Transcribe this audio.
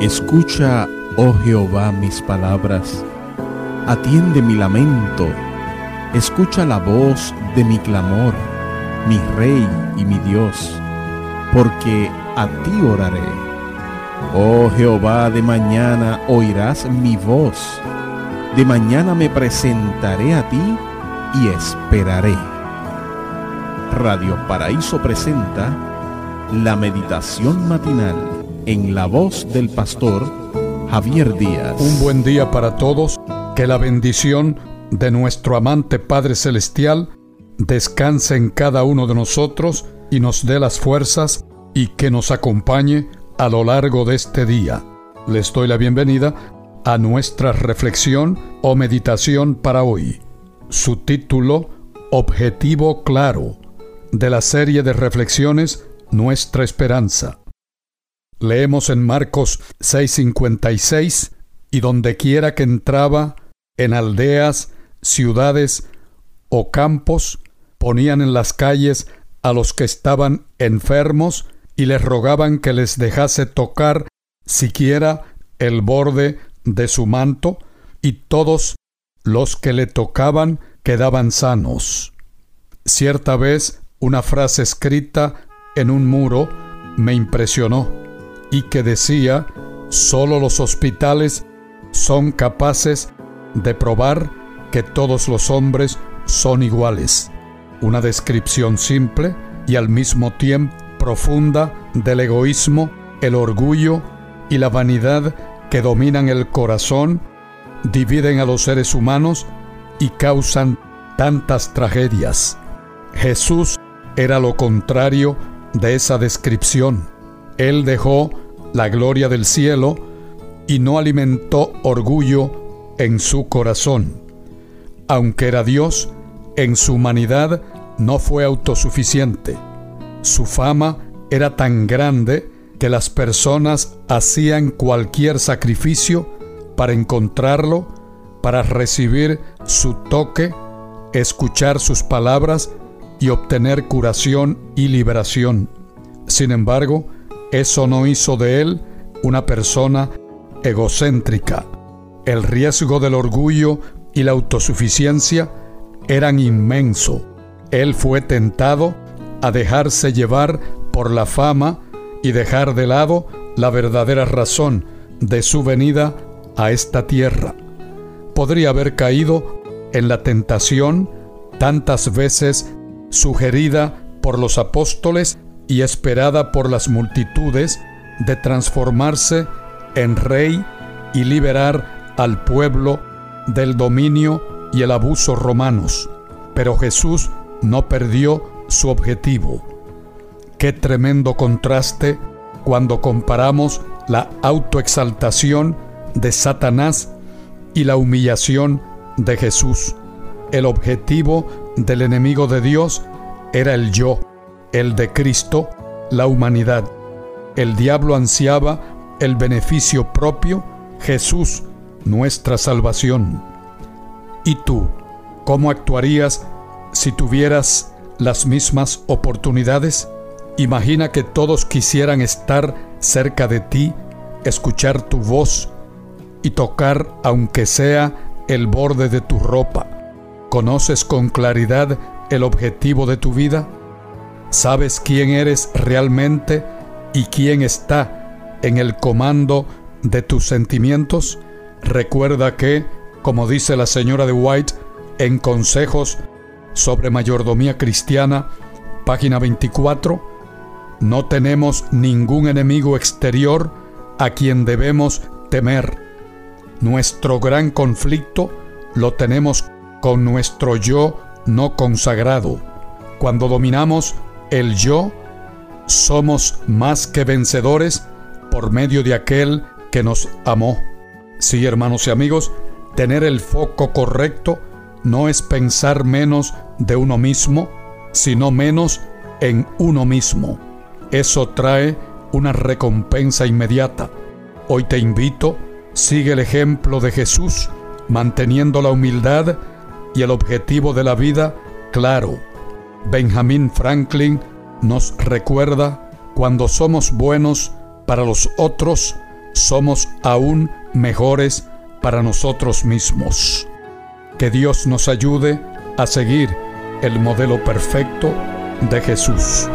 Escucha, oh Jehová, mis palabras, atiende mi lamento, escucha la voz de mi clamor, mi Rey y mi Dios, porque a ti oraré. Oh Jehová, de mañana oirás mi voz, de mañana me presentaré a ti y esperaré. Radio Paraíso presenta La Meditación Matinal, en la voz del pastor Javier Díaz. Un buen día para todos. Que la bendición de nuestro amante Padre Celestial descanse en cada uno de nosotros y nos dé las fuerzas y que nos acompañe a lo largo de este día. Les doy la bienvenida a nuestra reflexión o meditación para hoy. Su título, Objetivo Claro, de la serie de reflexiones Nuestra Esperanza. Leemos en Marcos 6:56, y dondequiera que entraba, en aldeas, ciudades o campos, ponían en las calles a los que estaban enfermos y les rogaban que les dejase tocar siquiera el borde de su manto, y todos los que le tocaban quedaban sanos. Cierta vez, una frase escrita en un muro me impresionó, y que decía: solo los hospitales son capaces de probar que todos los hombres son iguales. Una descripción simple y al mismo tiempo profunda del egoísmo, el orgullo y la vanidad que dominan el corazón, dividen a los seres humanos y causan tantas tragedias. Jesús era lo contrario de esa descripción. Él dejó la gloria del cielo y no alimentó orgullo en su corazón. Aunque era Dios, en su humanidad no fue autosuficiente. Su fama era tan grande que las personas hacían cualquier sacrificio para encontrarlo, para recibir su toque, escuchar sus palabras y obtener curación y liberación. Sin embargo, eso no hizo de él una persona egocéntrica. El riesgo del orgullo y la autosuficiencia eran inmenso. Él fue tentado a dejarse llevar por la fama y dejar de lado la verdadera razón de su venida a esta tierra. Podría haber caído en la tentación tantas veces sugerida por los apóstoles y esperada por las multitudes, de transformarse en rey y liberar al pueblo del dominio y el abuso romanos. Pero Jesús no perdió su objetivo. Qué tremendo contraste cuando comparamos la autoexaltación de Satanás y la humillación de Jesús. El objetivo del enemigo de Dios era el yo, el de Cristo, la humanidad. El diablo ansiaba el beneficio propio, Jesús, nuestra salvación. ¿Y tú, cómo actuarías si tuvieras las mismas oportunidades? Imagina que todos quisieran estar cerca de ti, escuchar tu voz y tocar, aunque sea, el borde de tu ropa. ¿Conoces con claridad el objetivo de tu vida? ¿Sabes quién eres realmente y quién está en el comando de tus sentimientos? Recuerda que, como dice la señora de White en Consejos sobre Mayordomía Cristiana, página 24, no tenemos ningún enemigo exterior a quien debemos temer. Nuestro gran conflicto lo tenemos con nuestro yo no consagrado. Cuando dominamos el yo, somos más que vencedores por medio de aquel que nos amó. Sí, hermanos y amigos, tener el foco correcto no es pensar menos de uno mismo, sino menos en uno mismo. Eso trae una recompensa inmediata. Hoy te invito, sigue el ejemplo de Jesús, manteniendo la humildad y el objetivo de la vida claro. Benjamín Franklin nos recuerda: cuando somos buenos para los otros, somos aún mejores para nosotros mismos. Que Dios nos ayude a seguir el modelo perfecto de Jesús.